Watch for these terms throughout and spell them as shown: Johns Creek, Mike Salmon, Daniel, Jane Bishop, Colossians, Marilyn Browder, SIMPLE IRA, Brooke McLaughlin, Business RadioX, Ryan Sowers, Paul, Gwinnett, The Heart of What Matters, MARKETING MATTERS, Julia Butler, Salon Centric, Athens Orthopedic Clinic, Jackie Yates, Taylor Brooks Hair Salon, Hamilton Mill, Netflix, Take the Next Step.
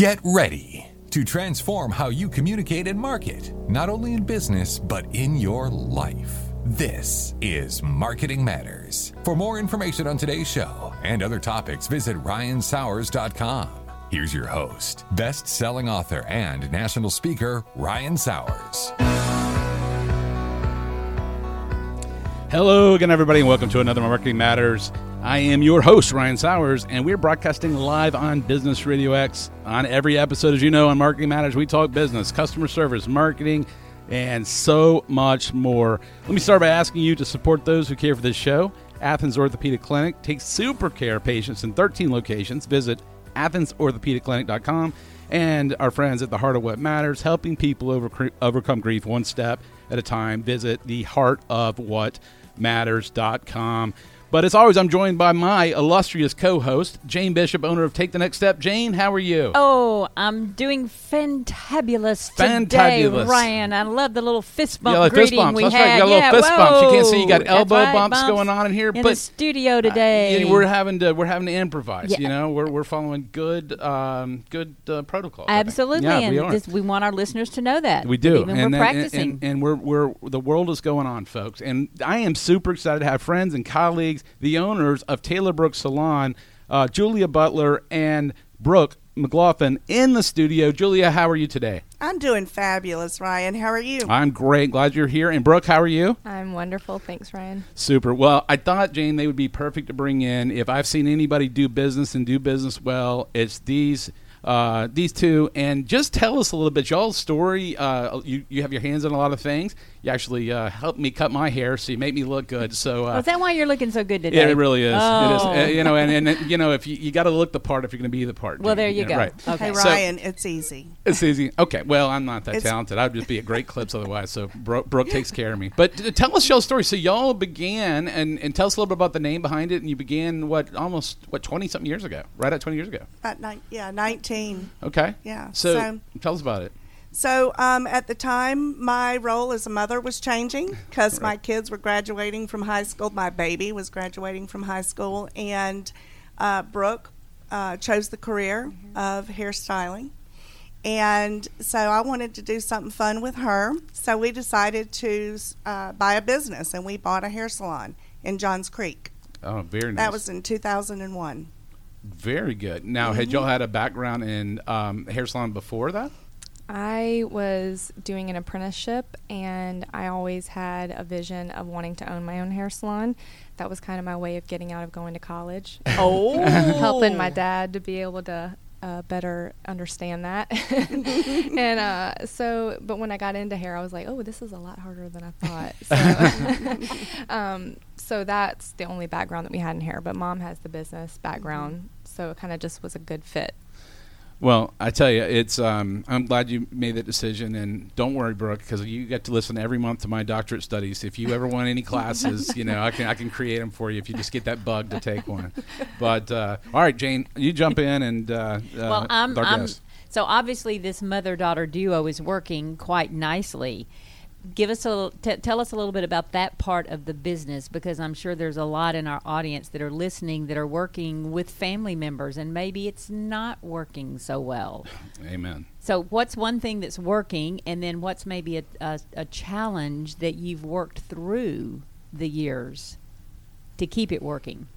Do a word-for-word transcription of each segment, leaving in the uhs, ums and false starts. Get ready to transform how you communicate and market, not only in business, but in your life. This is Marketing Matters. For more information on today's show and other topics, visit ryan sowers dot com. Here's your host, best-selling author and national speaker, Ryan Sowers. Hello again, everybody, and welcome to another Marketing Matters. I am your host, Ryan Sowers, and we're broadcasting live on Business Radio X. On every episode, as you know, on Marketing Matters, we talk business, customer service, marketing, and so much more. Let me start by asking you to support those who care for this show. Athens Orthopedic Clinic takes super care of patients in thirteen locations. Visit athens orthopedic clinic dot com, and our friends at The Heart of What Matters, helping people over, overcome grief one step at a time. Visit the heart of what matters dot com. But as always, I'm joined by my illustrious co-host, Jane Bishop, owner of Take the Next Step. Jane, how are you? Oh, I'm doing fantabulous, fantabulous today, Ryan. I love the little fist bump yeah, like greeting fist bumps. we That's had. Right. You got a little yeah, fist whoa. bumps. You can't see. You got elbow right, bumps, bumps going on in here. In but the studio today, uh, we're having to we're having to improvise. Yeah. You know, we're we're following good um, good uh, protocols. Absolutely, yeah, and we, this, we want our listeners to know that we do. Even and we're then, practicing, and, and, and we're we're the world is going on, folks. And I am super excited to have friends and colleagues, the owners of Taylor Brooks Salon, uh, Julia Butler and Brooke McLaughlin, in the studio. Julia, how are you today? I'm doing fabulous, Ryan. How are you? I'm great. Glad you're here. And Brooke, how are you? I'm wonderful. Thanks, Ryan. Super. Well, I thought, Jane, they would be perfect to bring in. If I've seen anybody do business and do business well, it's these uh, these two. And just tell us a little bit. Y'all's story, uh, you, you have your hands on a lot of things. You actually uh, helped me cut my hair, so you make me look good. So uh, oh, is that why you're looking so good today? Yeah, it really is. Oh. It is. Uh, you know, and, and you know, if you, you got to look the part if you're going to be the part. Well, there you, you go. Know, right. Okay, hey, Ryan, so, it's easy. It's easy. Okay. Well, I'm not that it's talented. I'd just be a great clips otherwise. So Brooke, Brooke takes care of me. But uh, tell us y'all's story. So y'all began, and, and tell us a little bit about the name behind it. And you began what almost what twenty something years ago, right at twenty years ago. About ni- yeah, nineteen. Okay. Yeah. So, so tell us about it. So um, at the time, my role as a mother was changing because right. my kids were graduating from high school. My baby was graduating from high school. And uh, Brooke uh, chose the career mm-hmm. of hairstyling. And so I wanted to do something fun with her. So we decided to uh, buy a business, and we bought a hair salon in Johns Creek. Oh, very nice. That was in two thousand one. Very good. Now, mm-hmm. had y'all had a background in um, hair salon before that? I was doing an apprenticeship, and I always had a vision of wanting to own my own hair salon. That was kind of my way of getting out of going to college. Oh. Helping my dad to be able to uh, better understand that. and uh, so, but when I got into hair, I was like, oh, this is a lot harder than I thought. So, um, so that's the only background that we had in hair, but Mom has the business background, mm-hmm. so it kind of just was a good fit. Well, I tell you, it's. Um, I'm glad you made that decision, and don't worry, Brooke, because you get to listen every month to my doctorate studies. If you ever want any classes, you know, I can I can create them for you if you just get that bug to take one. But uh, all right, Jane, you jump in and. Uh, well, I'm, I'm so obviously this mother-daughter duo is working quite nicely. Give us a t- tell us a little bit about that part of the business, because I'm sure there's a lot in our audience that are listening that are working with family members, and maybe it's not working so well. Amen. So what's one thing that's working, and then what's maybe a, a, a challenge that you've worked through the years to keep it working?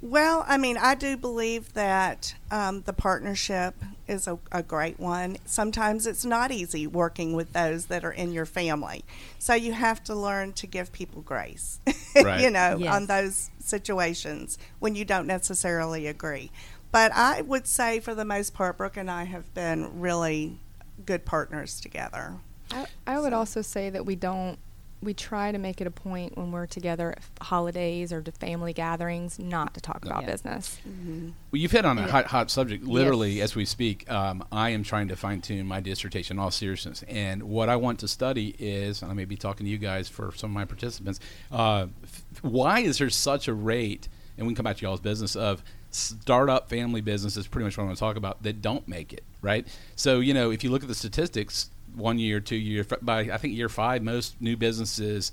Well, I mean, I do believe that um, the partnership is a, a great one. Sometimes it's not easy working with those that are in your family. So you have to learn to give people grace, right. you know, yes. on those situations when you don't necessarily agree. But I would say for the most part, Brooke and I have been really good partners together. I, I would so. also say that we don't. We try to make it a point when we're together at holidays or to family gatherings not to talk about yeah. business. Mm-hmm. Well, you've hit on a yeah. hot, hot subject. Literally, yes. as we speak, um, I am trying to fine-tune my dissertation, in all seriousness. And what I want to study is, and I may be talking to you guys for some of my participants, uh, f- why is there such a rate, and we can come back to y'all's business, of startup family businesses, pretty much what I'm going to talk about, that don't make it, right? So, you know, if you look at the statistics, one year, two year, by I think year five, most new businesses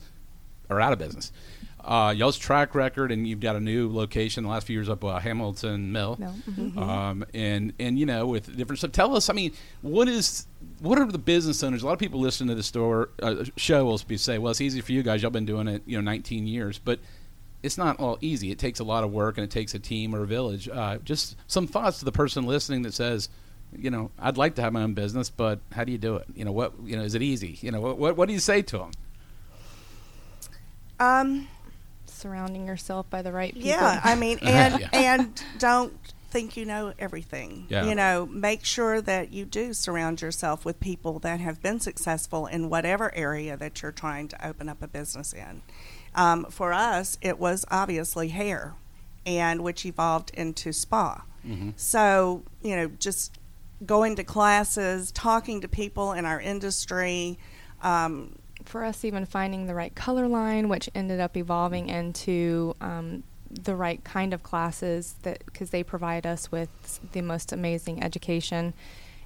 are out of business. Uh, y'all's track record, and you've got a new location the last few years up uh, Hamilton Mill, no. mm-hmm. um, and and you know with different stuff. Tell us, I mean, what is what are the business owners? A lot of people listening to the store uh, show will be say, well, it's easy for you guys. Y'all been doing it, you know, nineteen years, but it's not all easy. It takes a lot of work, and it takes a team or a village. Uh, just some thoughts to the person listening that says, you know, I'd like to have my own business, but how do you do it? You know, what you know is it easy? You know, what what, what do you say to them? Um. Surrounding yourself by the right people. Yeah, I mean, and yeah. and don't think you know everything. Yeah. You know, make sure that you do surround yourself with people that have been successful in whatever area that you're trying to open up a business in. Um, for us, it was obviously hair, and which evolved into spa. Mm-hmm. So, you know, just going to classes, talking to people in our industry, um, for us even finding the right color line, which ended up evolving into um, the right kind of classes, that because they provide us with the most amazing education,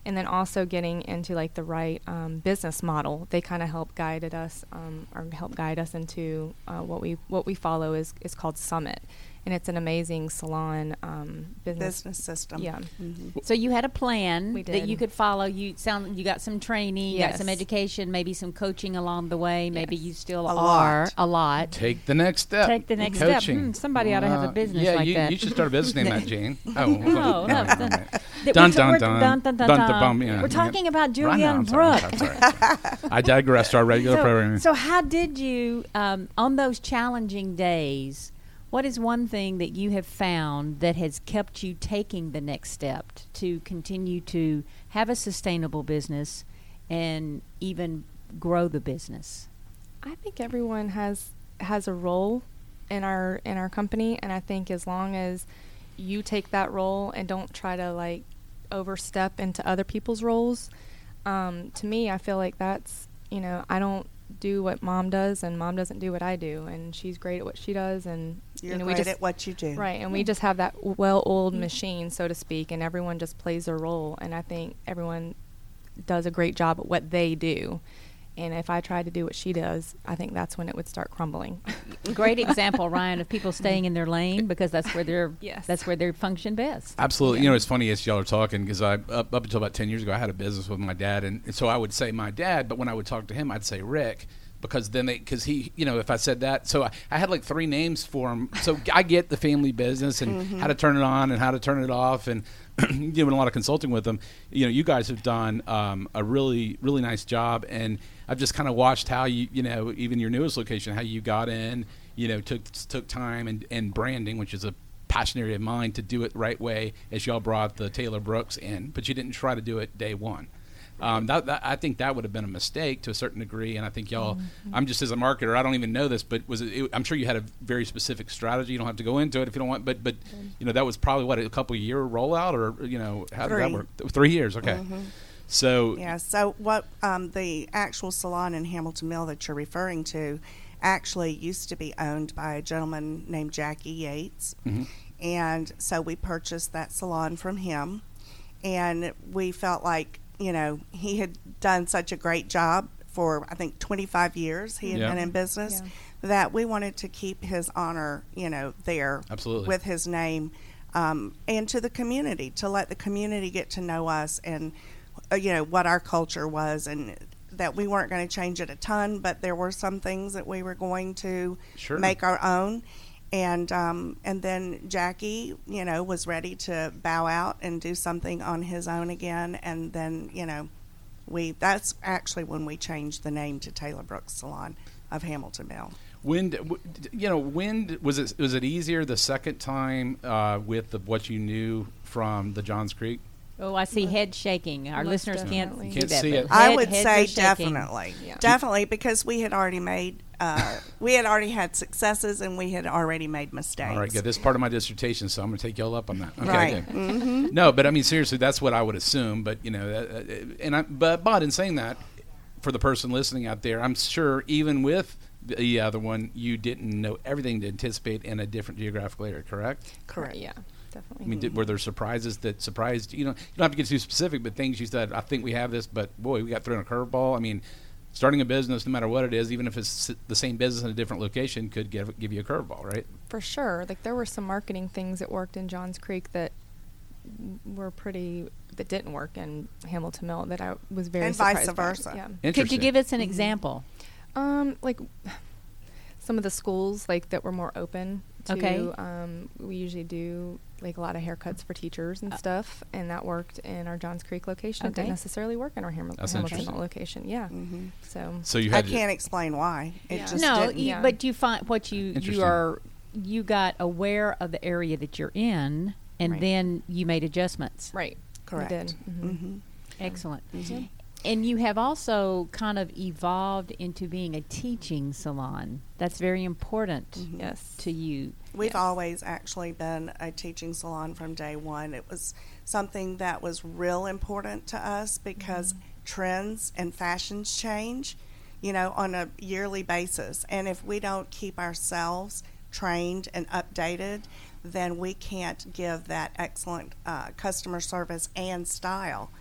and then also getting into like the right um, business model. They kind of help guided us um, or help guide us into uh, what we what we follow is, is called Summit, and it's an amazing salon um, business business system. Yeah. Mm-hmm. So you had a plan that you could follow. You sound you got some training, yes. You got some education, maybe some coaching along the way. Maybe yes. you still a are lot. a lot. Take the next step. Take the next coaching. step. Hmm, somebody uh, ought to have a business yeah, like you, that. Yeah, you should start a business named that, Jane. Oh, no, no. Dun dun dun dun dun. We're talking about Julia and Brooke. I digress to our regular programming. So how did you um, on those challenging days? What is one thing that you have found that has kept you taking the next step to continue to have a sustainable business and even grow the business? I think everyone has has a role in our in our company, and I think as long as you take that role and don't try to like overstep into other people's roles, um, to me, I feel like that's, you know, I don't do what mom does, and mom doesn't do what I do, and she's great at what she does, and you're you know, great we just, at what you do, right? And mm-hmm. we just have that well-oiled mm-hmm. machine, so to speak, and everyone just plays their role, and I think everyone does a great job at what they do. And if I tried to do what she does, I think that's when it would start crumbling. Great example, Ryan, of people staying in their lane because that's where they're yes. that's where they function best. Absolutely. Yeah. You know, it's funny as y'all are talking because I up, up until about ten years ago, I had a business with my dad, and, and so I would say my dad, but when I would talk to him, I'd say Rick. Because then they, because he, you know, if I said that, so I, I had like three names for him. So I get the family business and mm-hmm. how to turn it on and how to turn it off, and doing a lot of consulting with them. You know, you guys have done um, a really, really nice job, and I've just kind of watched how you, you know, even your newest location, how you got in, you know, took took time and, and branding, which is a passion area of mine, to do it right way as y'all brought the Taylor Brooks in, but you didn't try to do it day one. Um, that, that, I think that would have been a mistake to a certain degree, and I think y'all. Mm-hmm. I'm just as a marketer, I don't even know this, but was it, it, I'm sure you had a very specific strategy. You don't have to go into it if you don't want, but but mm-hmm. you know that was probably what, a couple year rollout, or you know how Three. did that work? Three years, okay. Mm-hmm. So yeah, so what um, the actual salon in Hamilton Mill that you're referring to actually used to be owned by a gentleman named Jackie Yates, mm-hmm. and so we purchased that salon from him, and we felt like, you know, he had done such a great job for, I think, twenty-five years he had yeah. been in business, yeah. that we wanted to keep his honor, you know, there. Absolutely. With his name, um, and to the community, to let the community get to know us and, uh, you know, what our culture was, and that we weren't going to change it a ton, but there were some things that we were going to sure. make our own. And um, and then Jackie, you know, was ready to bow out and do something on his own again. And then, you know, we that's actually when we changed the name to Taylor Brooks Salon of Hamilton Mill. When, you know, when was it was it easier the second time uh, with the, what you knew from the Johns Creek? Oh, I see head shaking. Our Most listeners definitely. can't, can't that, see it. Head, I would say definitely. Yeah. Definitely, because we had already made uh, we had already had successes, and we had already made mistakes. All right, good. This is part of my dissertation, so I'm going to take y'all up on that. Okay, right. Okay. Mm-hmm. No, but I mean, seriously, that's what I would assume. But, you know, uh, and I, but, but in saying that, for the person listening out there, I'm sure even with the other one, you didn't know everything to anticipate in a different geographical area, correct? Correct, yeah. Definitely. I mean, did, were there surprises that surprised you? Know, you don't have to get too specific, but things you said, I think we have this, but boy, we got thrown a curveball. I mean, starting a business, no matter what it is, even if it's the same business in a different location, could give give you a curveball, right? For sure. Like, there were some marketing things that worked in Johns Creek that were pretty, that didn't work in Hamilton Mill, that I was very and surprised vice versa. By. Yeah. Could you give us an mm-hmm. example? Um, like some of the schools, like, that were more open to, okay. um, we usually do like a lot of haircuts for teachers and uh, stuff, and that worked in our Johns Creek location. Okay. It didn't necessarily work in our Ham- Hamilton location. Yeah. Mm-hmm. So, so you had I can't explain why. It yeah. just no, didn't. You, yeah. But you find what you you are you got aware of the area that you're in, and right. then you made adjustments. Right. Correct. We did. Mm-hmm. Mm-hmm. Excellent. Mm-hmm. And you have also kind of evolved into being a teaching salon. That's very important mm-hmm. yes. to you. We've yes. always actually been a teaching salon from day one. It was something that was real important to us because mm-hmm. trends and fashions change, you know, on a yearly basis. And if we don't keep ourselves trained and updated, then we can't give that excellent uh, customer service and style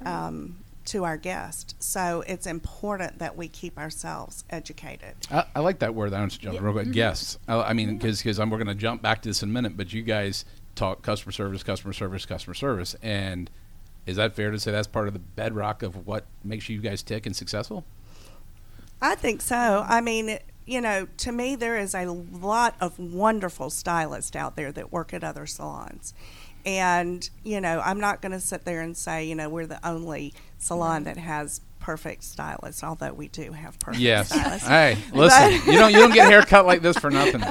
mm-hmm. um to our guest. So it's important that we keep ourselves educated. I, I like that word. I don't jump yeah. real quick. Mm-hmm. Guests. I, I mean, because because we're going to jump back to this in a minute, but you guys talk customer service, customer service, customer service. And is that fair to say that's part of the bedrock of what makes you guys tick and successful? I think so. I mean, you know, to me, there is a lot of wonderful stylists out there that work at other salons. And, you know, I'm not going to sit there and say, you know, we're the only salon that has perfect stylists, although we do have perfect yes. stylists. Hey, listen, you don't you don't get a haircut like this for nothing.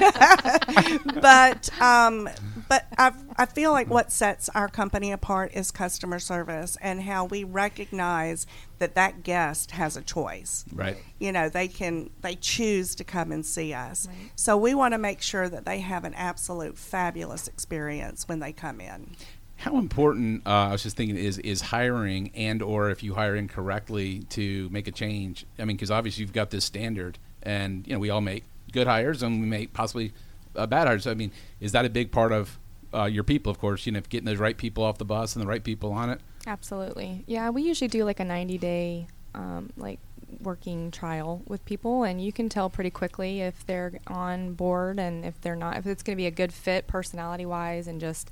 but um, but I I feel like what sets our company apart is customer service and how we recognize that that guest has a choice. Right. You know, they can they choose to come and see us. Right. So we want to make sure that they have an absolute fabulous experience when they come in. How important, uh, I was just thinking, is is hiring, and or if you hire incorrectly, to make a change? I mean, because obviously you've got this standard, and, you know, we all make good hires and we make possibly uh, bad hires. I mean, is that a big part of uh, your people, of course, you know, getting those right people off the bus and the right people on it? Absolutely. Yeah, we usually do like a ninety-day, um, like, working trial with people, and you can tell pretty quickly if they're on board and if they're not, if it's going to be a good fit personality-wise, and just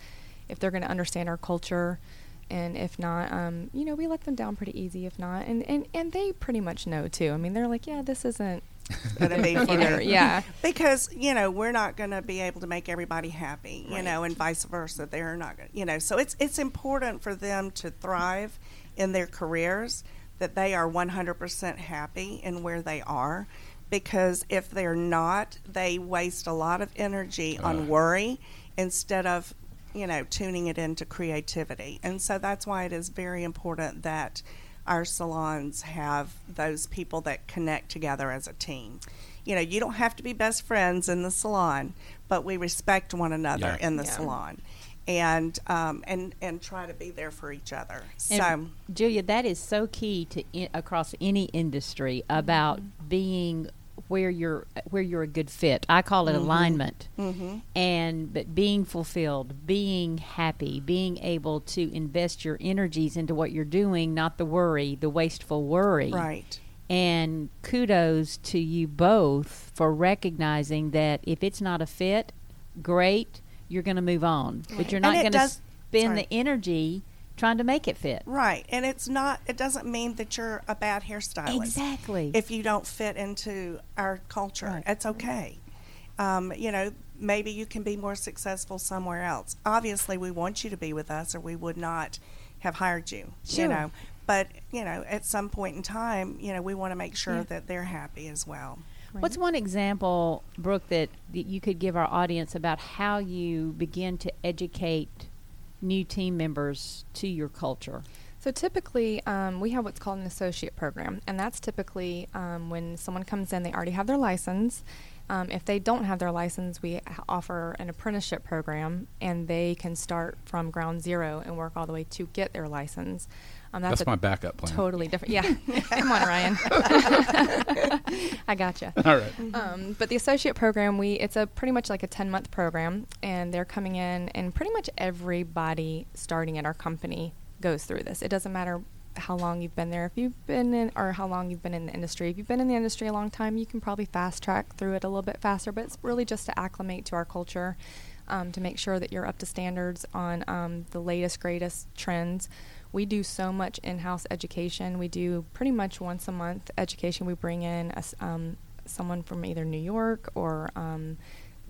if they're going to understand our culture. And if not, um, you know, we let them down pretty easy if not. And, and, and they pretty much know, too. I mean, they're like, yeah, this isn't going to be for yeah. Because, you know, we're not going to be able to make everybody happy, you right. know, and vice versa. They're not going to, you know. So it's it's important for them to thrive in their careers, that they are one hundred percent happy in where they are. Because if they're not, they waste a lot of energy uh. on worry instead of, you know, tuning it into creativity. And so that's why it is very important that our salons have those people that connect together as a team. You know, you don't have to be best friends in the salon, but we respect one another yeah. in the yeah. salon, and um, and and try to be there for each other. And so, Julia, that is so key to in, across any industry about mm-hmm. being where you're where you're a good fit. I call it mm-hmm. alignment. Mm-hmm. And but being fulfilled, being happy, being able to invest your energies into what you're doing, not the worry, the wasteful worry. Right. And kudos to you both for recognizing that if it's not a fit, great, you're going to move on. Right. But you're not going to spend sorry. the energy trying to make it fit. Right. And it's not, it doesn't mean that you're a bad hairstylist. Exactly. If you don't fit into our culture, right. it's okay. Right. Um, you know, maybe you can be more successful somewhere else. Obviously, we want you to be with us, or we would not have hired you. Sure. You know, but, you know, at some point in time, you know, we want to make sure yeah. that they're happy as well. Right. What's one example, Brooke, that, that you could give our audience about how you begin to educate new team members to your culture? So typically um, we have what's called an associate program, and that's typically um, when someone comes in, they already have their license. Um, if they don't have their license, we offer an apprenticeship program, and they can start from ground zero and work all the way to get their license. Um, that's that's my backup plan. Totally different. Yeah. Come on, Ryan. I gotcha. All right. Mm-hmm. Um, but the associate program, we it's a pretty much like a ten-month program, and they're coming in, and pretty much everybody starting at our company goes through this. It doesn't matter how long you've been there. If you've been in, or how long you've been in the industry. If you've been in the industry a long time, you can probably fast track through it a little bit faster, but it's really just to acclimate to our culture, um, to make sure that you're up to standards on um, the latest, greatest trends. We do so much in-house education. We do pretty much once a month education. We bring in a, um, someone from either New York or um,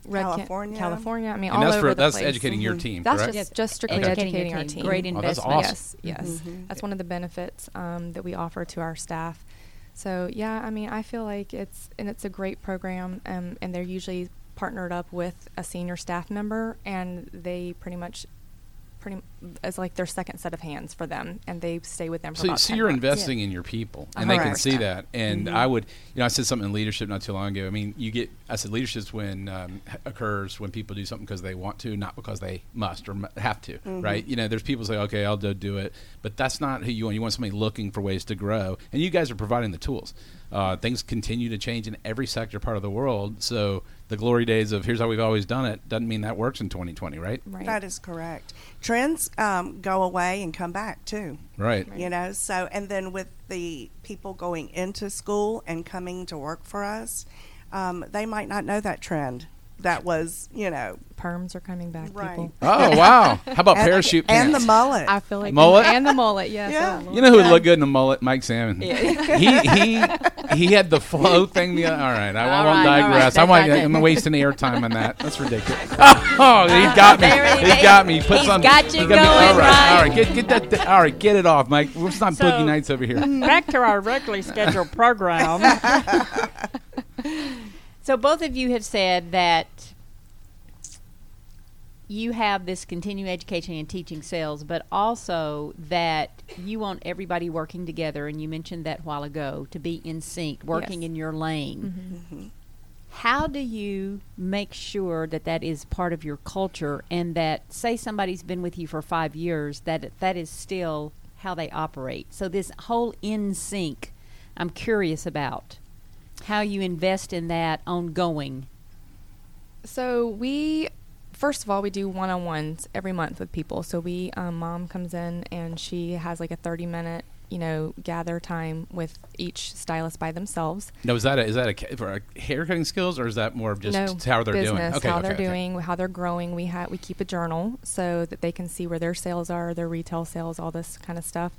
Red California. Can- California. I mean, and all that's over for, the that's place. That's educating mm-hmm. your team, that's correct? That's just, just strictly okay. educating, educating our team. Great investment. Oh, that's awesome. Yes, yes. Mm-hmm. That's one of the benefits um, that we offer to our staff. So, yeah, I mean, I feel like it's, and it's a great program, um, and they're usually partnered up with a senior staff member, and they pretty much pretty as like their second set of hands for them, and they stay with them for so, about so you're months. Investing yeah. in your people, and one hundred percent. They can see that. And mm-hmm. I would, you know, I said something in leadership not too long ago. I mean, you get, I said leadership's when um, occurs when people do something because they want to, not because they must or have to, mm-hmm. right? You know, there's people say, okay, I'll do, do it, but that's not who you want. You want somebody looking for ways to grow, and you guys are providing the tools. Uh, things continue to change in every sector part of the world, so the glory days of here's how we've always done it doesn't mean that works in twenty twenty, right? Right. That is correct. Trends um, go away and come back too. Right. Right. You know, so and then with the people going into school and coming to work for us, um, they might not know that trend. That was, you know, perms are coming back. Right. People. Oh wow! How about and, parachute pants? And the mullet. I feel like mullet and the mullet. Yes. Yeah. Oh, you know who would look good in a mullet? Mike Salmon. Yeah. he he he had the flow thing. The all right. I all won't right, digress. Right, I won't, I'm wasting airtime on that. That's ridiculous. Oh, oh he got me. He got me. He puts he's on. Got you going, me, all right. Right. All right. Get get that. Th- all right. Get it off, Mike. We're not so, boogie nights over here. Back to our regularly scheduled program. So both of you have said that you have this continuing education and teaching sales, but also that you want everybody working together, and you mentioned that a while ago, to be in sync, working yes. in your lane. Mm-hmm. Mm-hmm. How do you make sure that that is part of your culture, and that, say somebody's been with you for five years, that that is still how they operate? So this whole in sync, I'm curious about. How you invest in that ongoing? So we, first of all, we do one-on-ones every month with people. So we, um, mom comes in and she has like a thirty-minute, you know, gather time with each stylist by themselves. No, is that a, is that a, for a hair cutting skills, or is that more of just no, how they're business, doing? Okay, how okay, they're okay. doing, how they're growing. We have we keep a journal so that they can see where their sales are, their retail sales, all this kind of stuff.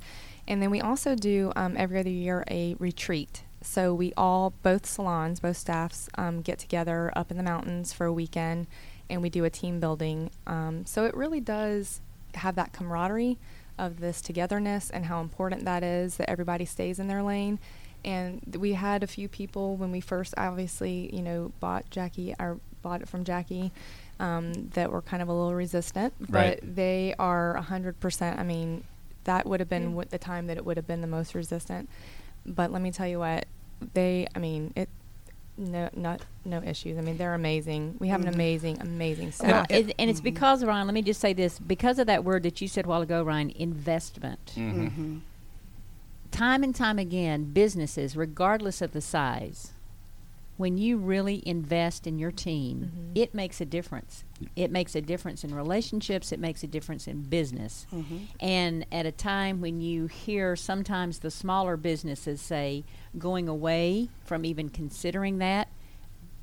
And then we also do um, every other year a retreat. So we all, both salons, both staffs, um, get together up in the mountains for a weekend, and we do a team building. Um, so it really does have that camaraderie of this togetherness and how important that is, that everybody stays in their lane. And we had a few people when we first obviously, you know, bought Jackie, or bought it from Jackie, um, that were kind of a little resistant. Right. But they are one hundred percent, I mean, that would have been mm. what the time that it would have been the most resistant. But let me tell you what, they, I mean, it, no, not, no issues. I mean, they're amazing. We have mm-hmm. an amazing, amazing staff. Well, it, and it's mm-hmm. because, Ryan, let me just say this, because of that word that you said a while ago, Ryan, investment. Mm-hmm. Mm-hmm. Time and time again, businesses, regardless of the size, when you really invest in your team, mm-hmm. it makes a difference. It makes a difference in relationships. It makes a difference in business. Mm-hmm. And at a time when you hear sometimes the smaller businesses say going away from even considering that,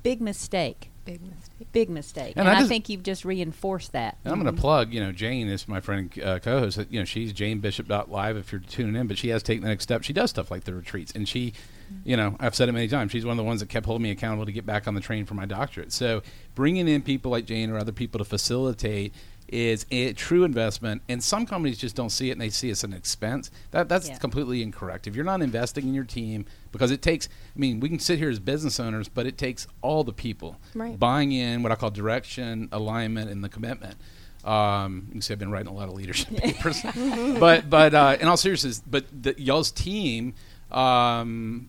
big mistake. Big mistake. Big mistake. And, and I, just, I think you've just reinforced that. And I'm going to mm-hmm. plug, you know, Jane is my friend uh, co-host. You know, she's jane bishop dot live if you're tuning in, but she has Take the Next Step. She does stuff like the retreats. And she, mm-hmm. you know, I've said it many times, she's one of the ones that kept holding me accountable to get back on the train for my doctorate. So bringing in people like Jane or other people to facilitate is a true investment, and some companies just don't see it, and they see it as an expense. That That's yeah. completely incorrect. If you're not investing in your team, because it takes, I mean, we can sit here as business owners, but it takes all the people right. buying in, what I call direction, alignment, and the commitment. Um, you can see I've been writing a lot of leadership papers. but, but uh, in all seriousness, but the, y'all's team, um,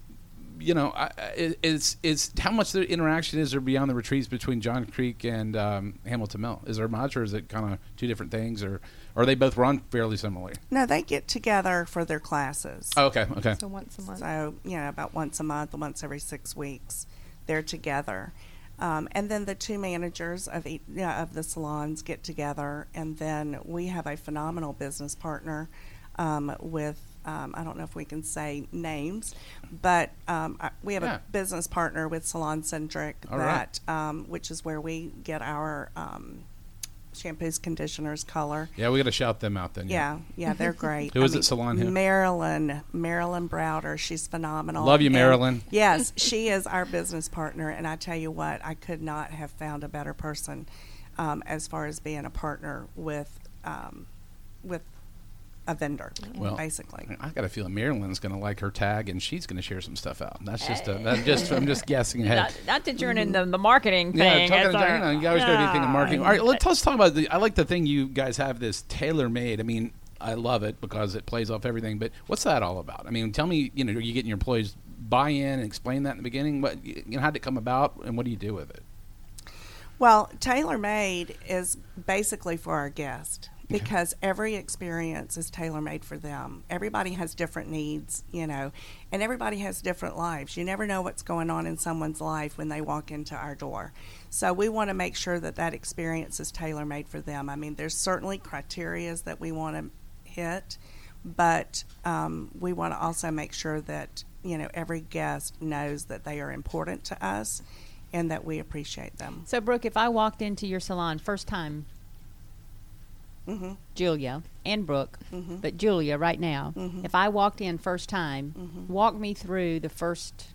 you know, I, it, it's it's how much the interaction is there beyond the retreats between Johns Creek and um, Hamilton Mill? Is there much, or is it kind of two different things, or, or are they both run fairly similarly? No, they get together for their classes. Oh, okay, okay. So once a month. So, you know, about once a month, once every six weeks, they're together. Um, and then the two managers of each, you know, of the salons get together, and then we have a phenomenal business partner um, with um, I don't know if we can say names, but um, I, we have yeah. a business partner with Salon Centric, that, right. um, which is where we get our um, shampoos, conditioners, color. Yeah, we got to shout them out then. Yeah, yeah, yeah they're great. Who is I mean, it, Salon? Who? Marilyn, Marilyn Browder. She's phenomenal. Love you, and Marilyn. Yes, she is our business partner, and I tell you what, I could not have found a better person um, as far as being a partner with um, with a vendor, well, basically. I got a feeling Marilyn's going to like her tag, and she's going to share some stuff out. That's just, a, that's just I'm just guessing ahead. Not, not that you're in the, the marketing thing. Yeah, talking, our, you always go to anything in marketing. All right, let's, let's talk about the. I like the thing you guys have, this tailor-made. I mean, I love it because it plays off everything. But what's that all about? I mean, tell me. You know, are you getting your employees buy-in and explain that in the beginning? What, you know, how did it come about, and what do you do with it? Well, tailor-made is basically for our guest. Because every experience is tailor-made for them. Everybody has different needs, you know, and everybody has different lives. You never know what's going on in someone's life when they walk into our door. So we want to make sure that that experience is tailor-made for them. I mean, there's certainly criteria that we want to hit, but um, we want to also make sure that, you know, every guest knows that they are important to us and that we appreciate them. So, Brooke, if I walked into your salon first time, Mm-hmm. Julia and Brooke, mm-hmm. but Julia right now, mm-hmm. if I walked in first time, mm-hmm. walk me through the first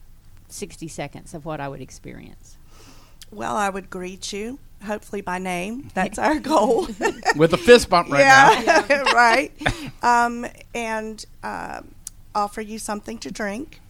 sixty seconds of what I would experience. Well, I would greet you, hopefully by name. That's our goal. With a fist bump right yeah, now. Yeah, right. Um, and uh, offer you something to drink,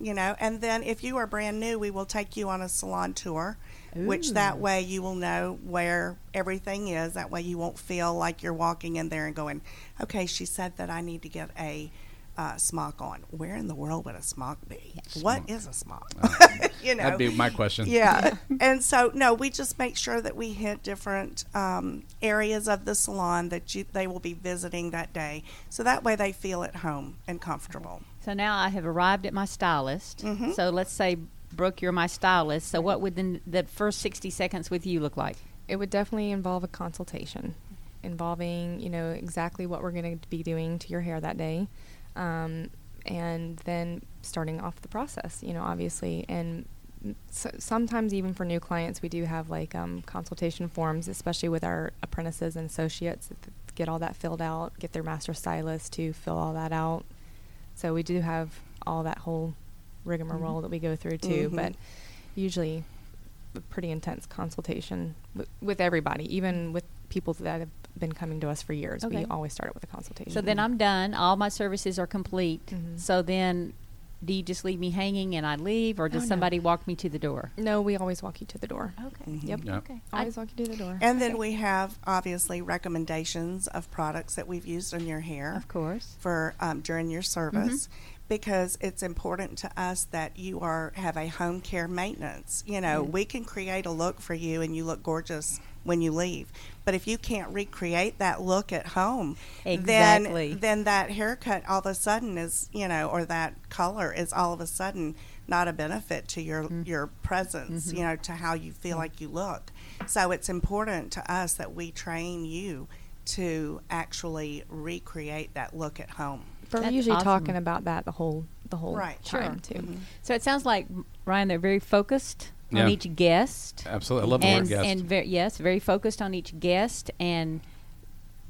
you know. And then if you are brand new, we will take you on a salon tour. Ooh. Which that way you will know where everything is. That way you won't feel like you're walking in there and going, okay, she said that I need to get a uh, smock on. Where in the world would a smock be? Smock. What is a smock? Uh, you know, that'd be my question. Yeah. And so, no, we just make sure that we hit different um, areas of the salon that you, they will be visiting that day. So that way they feel at home and comfortable. So now I have arrived at my stylist. Mm-hmm. So let's say, Brooke, you're my stylist, so what would the, the first sixty seconds with you look like? It would definitely involve a consultation involving, you know, exactly what we're going to be doing to your hair that day, um, and then starting off the process, you know, obviously. And so sometimes even for new clients, we do have, like, um, consultation forms, especially with our apprentices and associates, get all that filled out, get their master stylist to fill all that out. So we do have all that whole rigmarole mm-hmm. that we go through too, mm-hmm. but usually a pretty intense consultation w- with everybody, even with people that have been coming to us for years. Okay. We always start it with a consultation. So then I'm done. All my services are complete. Mm-hmm. So then do you just leave me hanging and I leave, or does oh, somebody no. walk me to the door? No, we always walk you to the door. Okay. Mm-hmm. Yep. yep. Okay. Always I, walk you to the door. And then okay. we have, obviously, recommendations of products that we've used on your hair. Of course. For um, during your service. Mm-hmm. Because it's important to us that you are have a home care maintenance. You know, mm-hmm. we can create a look for you and you look gorgeous when you leave. But if you can't recreate that look at home, exactly. then, then that haircut all of a sudden is, you know, or that color is all of a sudden not a benefit to your, mm-hmm. your presence, mm-hmm. you know, to how you feel mm-hmm. like you look. So it's important to us that we train you to actually recreate that look at home. We're That's usually awesome. Talking about that the whole the whole right, time sure. too. Mm-hmm. So it sounds like, Ryan, they're very focused yeah. on each guest. Absolutely, I love the word guest. And very, yes, very focused on each guest and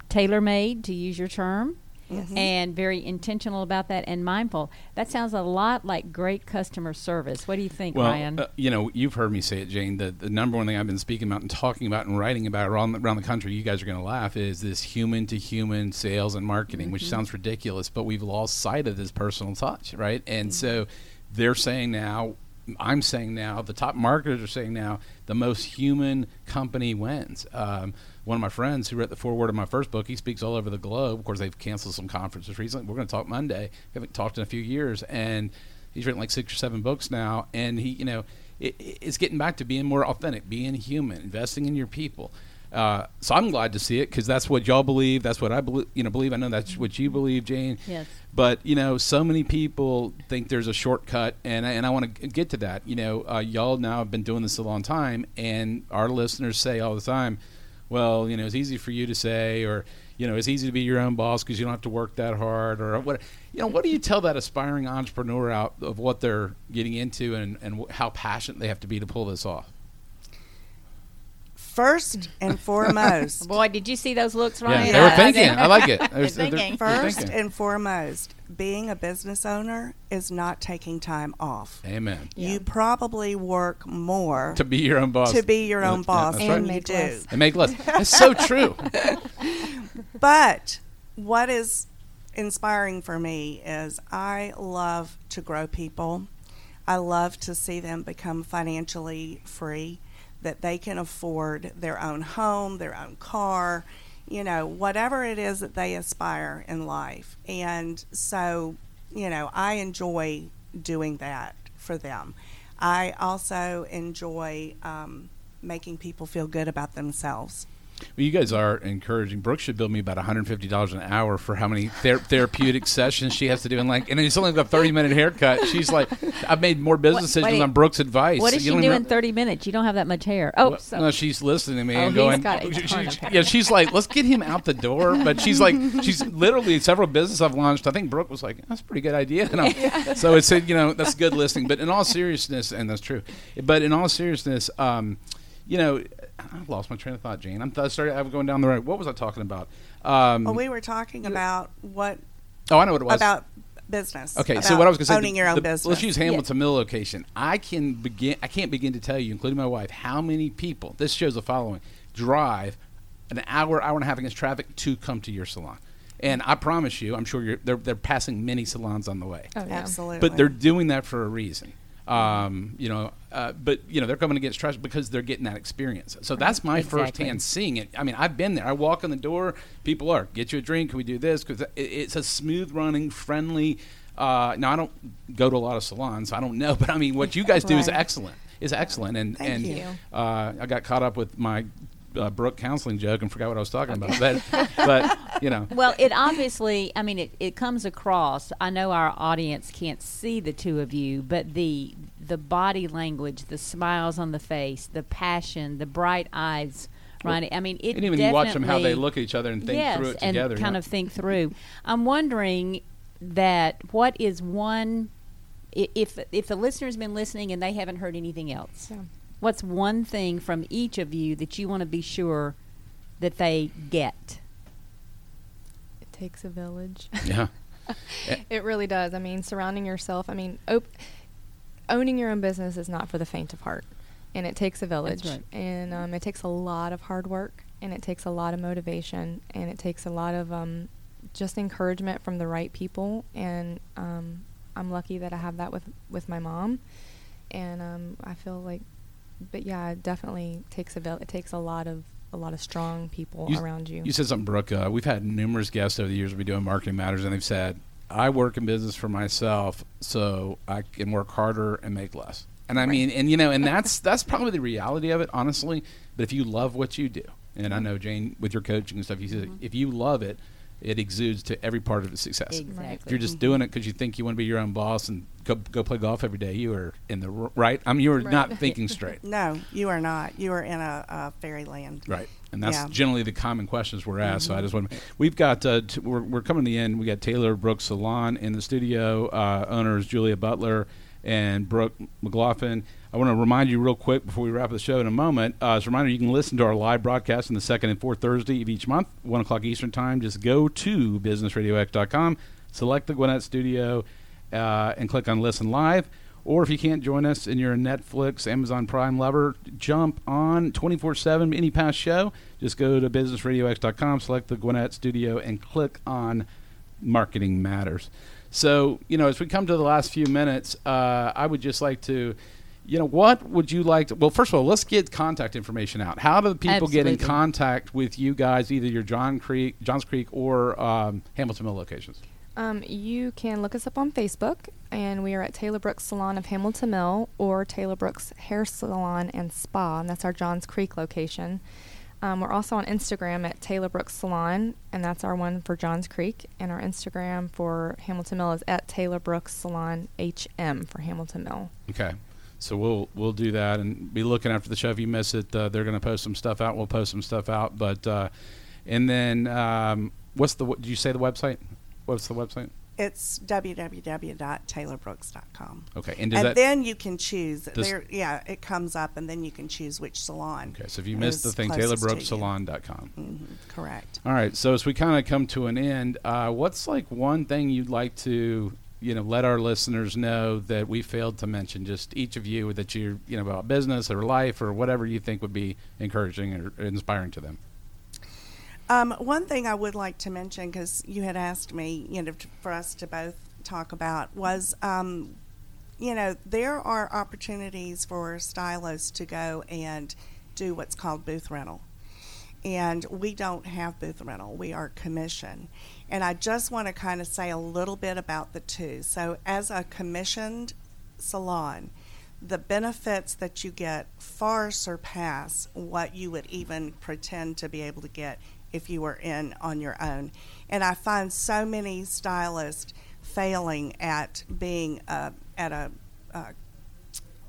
tailor-made, to use your term, mm-hmm. and very intentional about that and mindful. That sounds a lot like great customer service. What do you think, well, Ryan? Uh, you know, you've heard me say it, Jane. The, the number one thing I've been speaking about and talking about and writing about around the, around the country, you guys are going to laugh, is this human-to-human sales and marketing, mm-hmm. which sounds ridiculous, but we've lost sight of this personal touch, right? And mm-hmm. so they're saying now, I'm saying now, the top marketers are saying now, the most human company wins. Um, one of my friends who wrote the foreword of my first book, he speaks all over the globe. Of course, they've canceled some conferences recently. We're going to talk Monday. We haven't talked in a few years. And he's written like six or seven books now. And he, you know, it, it's getting back to being more authentic, being human, investing in your people. Uh, so I'm glad to see it, because that's what y'all believe. That's what I believe. You know, believe. I know that's what you believe, Jane. Yes. But you know, so many people think there's a shortcut, and and I want to get to that. You know, uh, y'all now have been doing this a long time, and our listeners say all the time, "Well, you know, it's easy for you to say," or you know, it's easy to be your own boss because you don't have to work that hard, or what, you know, what do you tell that aspiring entrepreneur out of what they're getting into and, and how passionate they have to be to pull this off? First and foremost. Boy, did you see those looks, Ryan? Yeah, they were thinking. I like it. They're thinking. First and foremost, being a business owner is not taking time off. Amen. Yeah. You probably work more. To be your own boss. To be your own boss yeah, than right. you do. Less. And make less. That's so true. But what is inspiring for me is I love to grow people. I love to see them become financially free, that they can afford their own home, their own car, you know, whatever it is that they aspire in life. And so, you know, I enjoy doing that for them. I also enjoy um, making people feel good about themselves. Well, you guys are encouraging. Brooke should bill me about one hundred fifty dollars an hour for how many ther- therapeutic sessions she has to do. And like, and it's only like a thirty-minute haircut. She's like, I've made more business what, decisions wait, on Brooke's advice. What does you she do in thirty minutes? You don't have that much hair. Oh, well, so. No, she's listening to me oh, and going, she, she, yeah, she's like, let's get him out the door. But she's like, she's literally several businesses I've launched. I think Brooke was like, that's a pretty good idea. And yeah. So it's, you know, that's good listening. But in all seriousness, and that's true, but in all seriousness, um, you know, I lost my train of thought, Jane. I'm th- sorry, I'm going down the road. What was I talking about? Um, well, we were talking about what. Oh, I know what it was. About business. Okay, about so what I was going to say. Owning the, your own the, business. Let's use Hamilton yeah. Mill location. I can begin. I can't begin to tell you, including my wife, how many people. This shows the following: drive an hour, hour and a half against traffic to come to your salon. And I promise you, I'm sure you're, they're they're passing many salons on the way. Oh, yeah. Absolutely. But they're doing that for a reason. Um, you know, uh, but you know, they're coming against trash because they're getting that experience. So right. that's my exactly. firsthand seeing it. I mean, I've been there. I walk in the door. People are, get you a drink. Can we do this? Because it's a smooth running, friendly. Uh, now I don't go to a lot of salons. So I don't know, but I mean, what you guys right. do is excellent. Is excellent. And Thank and you. Uh, I got caught up with my uh, Brooke counseling joke and forgot what I was talking okay. about. But, but you know, well, it obviously, I mean, it, it comes across. I know our audience can't see the two of you, but the the body language, the smiles on the face, the passion, the bright eyes, Ronnie. I mean, it and even definitely, watch them how they look at each other and think yes, through it together, and kind you know? Of think through. I'm wondering that what is one, if if the listener's been listening and they haven't heard anything else. Yeah. What's one thing from each of you that you want to be sure that they get? It takes a village. Yeah. It really does. I mean, surrounding yourself. I mean, op- owning your own business is not for the faint of heart. And it takes a village. Right. And um, it takes a lot of hard work. And it takes a lot of motivation. And it takes a lot of um, just encouragement from the right people. And um, I'm lucky that I have that with, with my mom. And um, I feel like But yeah, it definitely takes a vil- it takes a lot of a lot of strong people you, around you. You said something, Brooke. Uh, we've had numerous guests over the years we doing Marketing Matters, and they've said, "I work in business for myself, so I can work harder and make less." And I right. mean, and you know, and that's that's probably the reality of it, honestly. But if you love what you do, and I know Jane with your coaching and stuff, you said mm-hmm. if you love it, it exudes to every part of the success. Exactly. If you're just doing it because you think you want to be your own boss and go, go play golf every day, you are in the right. I mean, you are right. not thinking straight. No, you are not. You are in a, a fairyland. Right. And that's yeah. generally the common questions we're asked. Mm-hmm. So I just want to, we've got, uh, t- we're, we're coming to the end. We got Taylor Brooks Salon in the studio, uh, owners Julia Butler and Brooke McLaughlin. I want to remind you real quick before we wrap the show in a moment. Uh, as a reminder, you can listen to our live broadcast on the second and fourth Thursday of each month, one o'clock Eastern time. Just go to business radio x dot com, select the Gwinnett Studio, uh, and click on Listen Live. Or if you can't join us and you're a Netflix, Amazon Prime lover, jump on twenty-four seven any past show. Just go to business radio x dot com, select the Gwinnett Studio, and click on Marketing Matters. So, you know, as we come to the last few minutes, uh, I would just like to, you know, what would you like to, well, first of all, let's get contact information out. How do people Absolutely. Get in contact with you guys, either your John Creek, Johns Creek or um, Hamilton Mill locations? Um, you can look us up on Facebook, and we are at Taylor Brooks Salon of Hamilton Mill or Taylor Brooks Hair Salon and Spa, and that's our Johns Creek location. Um, we're also on Instagram at Taylor Brooks Salon, and that's our one for Johns Creek. And our Instagram for Hamilton Mill is at Taylor Brooks Salon H M for Hamilton Mill. Okay. So we'll we'll do that and be looking after the show. If you miss it, uh, they're going to post some stuff out. We'll post some stuff out. But uh, And then um, what's the, did you say the website? What's the website? It's w w w dot taylor brooks dot com. Okay. And, does and that, then you can choose. There, yeah, it comes up, and then you can choose which salon. Okay. So if you missed the thing, taylor brooks salon dot com. Mm-hmm, correct. All right. So as we kind of come to an end, uh, what's like one thing you'd like to, you know, let our listeners know that we failed to mention, just each of you, that you're, you know, about business or life or whatever you think would be encouraging or inspiring to them? Um, one thing I would like to mention, because you had asked me, you know, t- for us to both talk about, was, um, you know, there are opportunities for stylists to go and do what's called booth rental. And we don't have booth rental. We are commission. And I just want to kind of say a little bit about the two. So as a commissioned salon, the benefits that you get far surpass what you would even pretend to be able to get if you were in on your own. And I find so many stylists failing at being uh, at a, uh,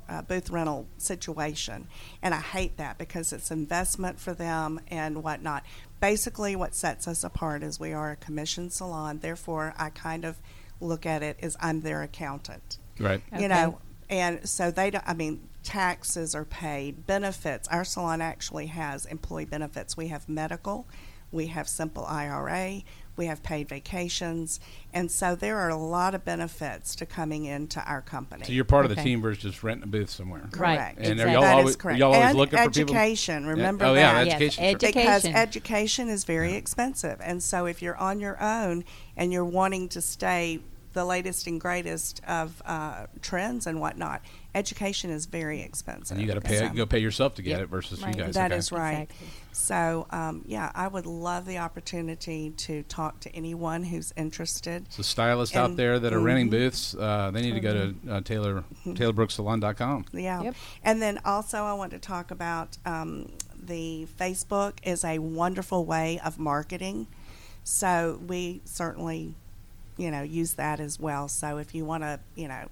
a booth rental situation. And I hate that, because it's investment for them and whatnot. Basically, what sets us apart is we are a commission salon. Therefore, I kind of look at it as I'm their accountant. Right. Okay. You know, and so they don't, I mean, taxes are paid, benefits. Our salon actually has employee benefits. We have medical. We have simple I R A, we have paid vacations, and so there are a lot of benefits to coming into our company. So you're part okay. of the team versus just renting a booth somewhere. Correct. Right. And exactly. are y'all that always, is correct. Y'all always and looking education, for education, remember yeah. Oh, that. Oh, yeah, education. Yes, education. Because education is very yeah. expensive, and so if you're on your own and you're wanting to stay the latest and greatest of uh, trends and whatnot, education is very expensive. And you got to pay, so. go pay yourself to get yep. it versus right. you guys. That okay. is right. Exactly. So, um, yeah, I would love the opportunity to talk to anyone who's interested. So stylists and, out there that are mm-hmm. renting booths, uh, they need to go to uh, Taylor, mm-hmm. taylor brooks salon dot com. Yeah. Yep. And then also I want to talk about um, the Facebook is a wonderful way of marketing. So we certainly, you know, use that as well. So if you want to, you know,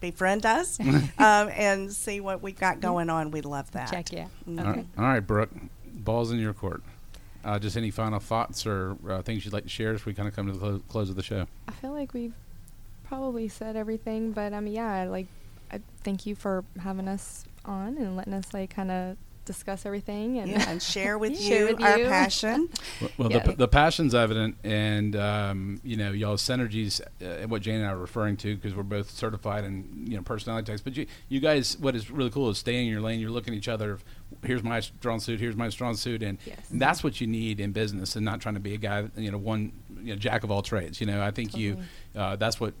befriend us um, and see what we've got going on, we'd love that. Check, yeah. Mm-hmm. Okay. All right. All right, Brooke, ball's in your court. Uh, just any final thoughts or uh, things you'd like to share as we kind of come to the clo- close of the show? I feel like we've probably said everything, but um, yeah, like, I thank you for having us on and letting us, like, kind of discuss everything and, yeah, and share with you share with our you. passion. Well, well yeah. the, the passion's evident, and um, you know, y'all's synergies, uh, what Jane and I are referring to, because we're both certified in, you know, personality types. But you, you guys, what is really cool is staying in your lane. You're looking at each other. Here's my strong suit. Here's my strong suit, and yes. that's what you need in business, and not trying to be a guy, you know, one you know, jack of all trades. You know, I think totally. you, uh, that's what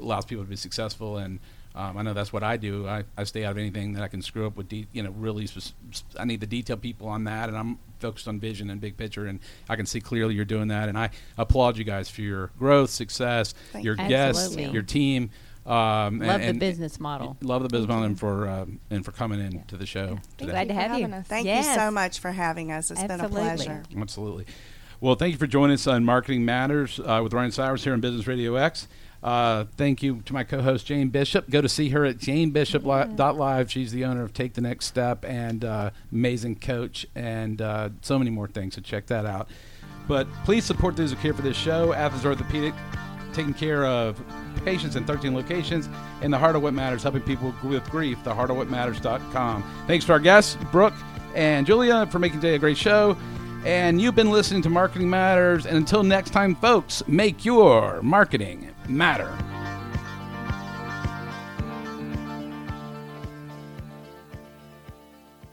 allows people to be successful. And Um, I know that's what I do. I, I stay out of anything that I can screw up with, de- you know, really, sp- I need the detail people on that, and I'm focused on vision and big picture, and I can see clearly you're doing that, and I applaud you guys for your growth, success, Thank your you. guests, Absolutely. your team. Um, love and, and the business model. Love the business model, and for, um, and for coming in yeah. to the show yeah. today. Glad to have you. Us. Thank yes. you so much for having us. It's Absolutely. been a pleasure. Absolutely. Well, thank you for joining us on Marketing Matters uh, with Ryan Sowers here on Business Radio X. Uh, thank you to my co-host, Jane Bishop. Go to see her at jane bishop dot live. She's the owner of Take the Next Step and uh, amazing coach, and uh, so many more things, so check that out. But please support those who care for this show. Athens Orthopedic, taking care of patients in thirteen locations, and The Heart of What Matters, helping people with grief, the heart of what matters dot com. Thanks to our guests, Brooke and Julia, for making today a great show. And you've been listening to Marketing Matters. And until next time, folks, make your marketing matter.